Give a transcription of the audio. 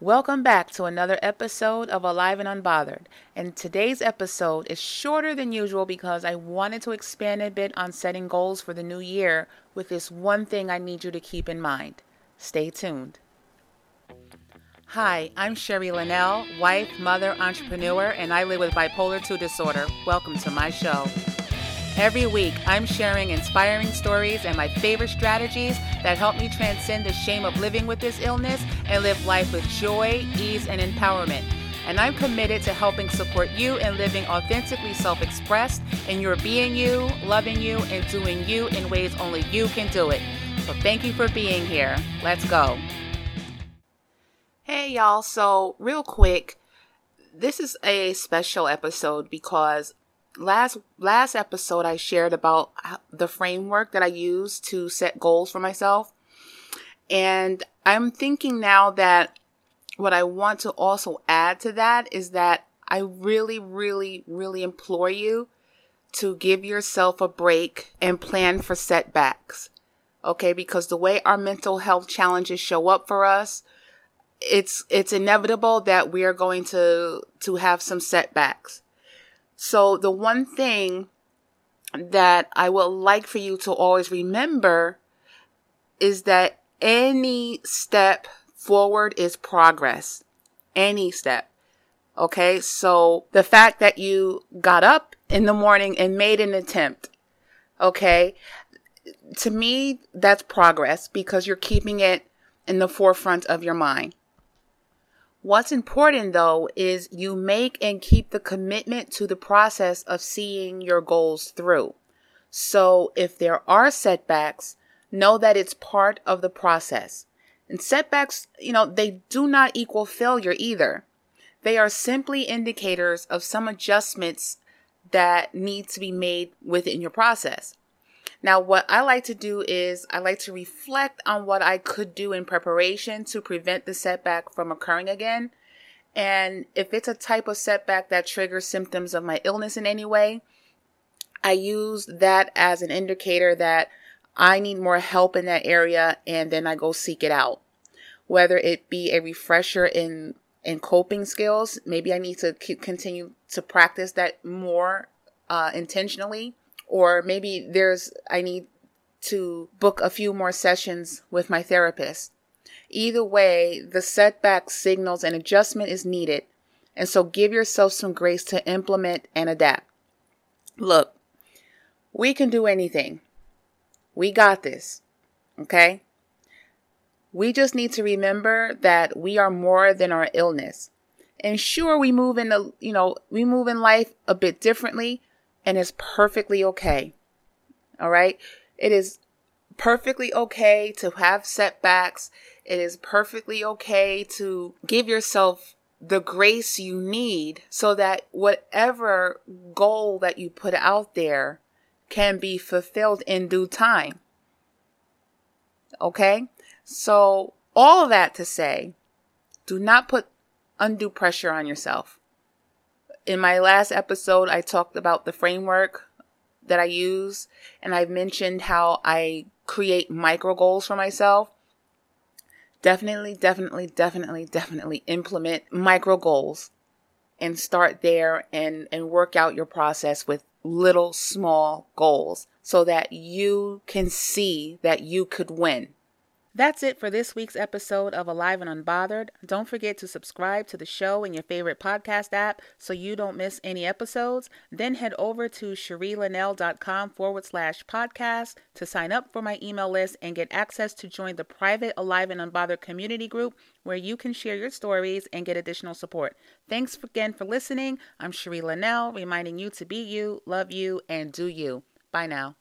Welcome back to another episode of Alive and Unbothered, and today's episode is shorter than usual because I wanted to expand a bit on setting goals for the new year with this one thing I need you to keep in mind. Stay tuned. Hi, I'm Sheree Lanell, wife, mother, entrepreneur, and I live with bipolar 2 disorder. Welcome to my show. Every week, I'm sharing inspiring stories and my favorite strategies that help me transcend the shame of living with this illness and live life with joy, ease, and empowerment. And I'm committed to helping support you in living authentically self-expressed in your being you, loving you, and doing you in ways only you can do it. So thank you for being here. Let's go. Hey, y'all. So real quick, this is a special episode because last episode, I shared about the framework that I use to set goals for myself. And I'm thinking now that what I want to also add to that is that I really, really, really implore you to give yourself a break and plan for setbacks. Okay, because the way our mental health challenges show up for us, it's inevitable that we are going to have some setbacks. So the one thing that I would like for you to always remember is that any step forward is progress. Any step. Okay, so the fact that you got up in the morning and made an attempt, okay, to me, that's progress because you're keeping it in the forefront of your mind. What's important, though, is you make and keep the commitment to the process of seeing your goals through. So if there are setbacks, know that it's part of the process. And setbacks, they do not equal failure either. They are simply indicators of some adjustments that need to be made within your process. Now, what I like to do is I like to reflect on what I could do in preparation to prevent the setback from occurring again. And if it's a type of setback that triggers symptoms of my illness in any way, I use that as an indicator that I need more help in that area, and then I go seek it out. Whether it be a refresher in coping skills, maybe I need to continue to practice that more intentionally. Or maybe I need to book a few more sessions with my therapist. Either way, the setback signals an adjustment is needed. And so give yourself some grace to implement and adapt. Look, we can do anything. We got this. Okay? We just need to remember that we are more than our illness. And sure, we move in life a bit differently. And it's perfectly okay. All right. It is perfectly okay to have setbacks. It is perfectly okay to give yourself the grace you need so that whatever goal that you put out there can be fulfilled in due time. Okay. So all of that to say, do not put undue pressure on yourself. In my last episode, I talked about the framework that I use, and I mentioned how I create micro goals for myself. Definitely implement micro goals and start there and work out your process with little small goals so that you can see that you could win. That's it for this week's episode of Alive and Unbothered. Don't forget to subscribe to the show in your favorite podcast app so you don't miss any episodes. Then head over to ShereeLanell.com/podcast to sign up for my email list and get access to join the private Alive and Unbothered community group where you can share your stories and get additional support. Thanks again for listening. I'm Sheree Lanell, reminding you to be you, love you, and do you. Bye now.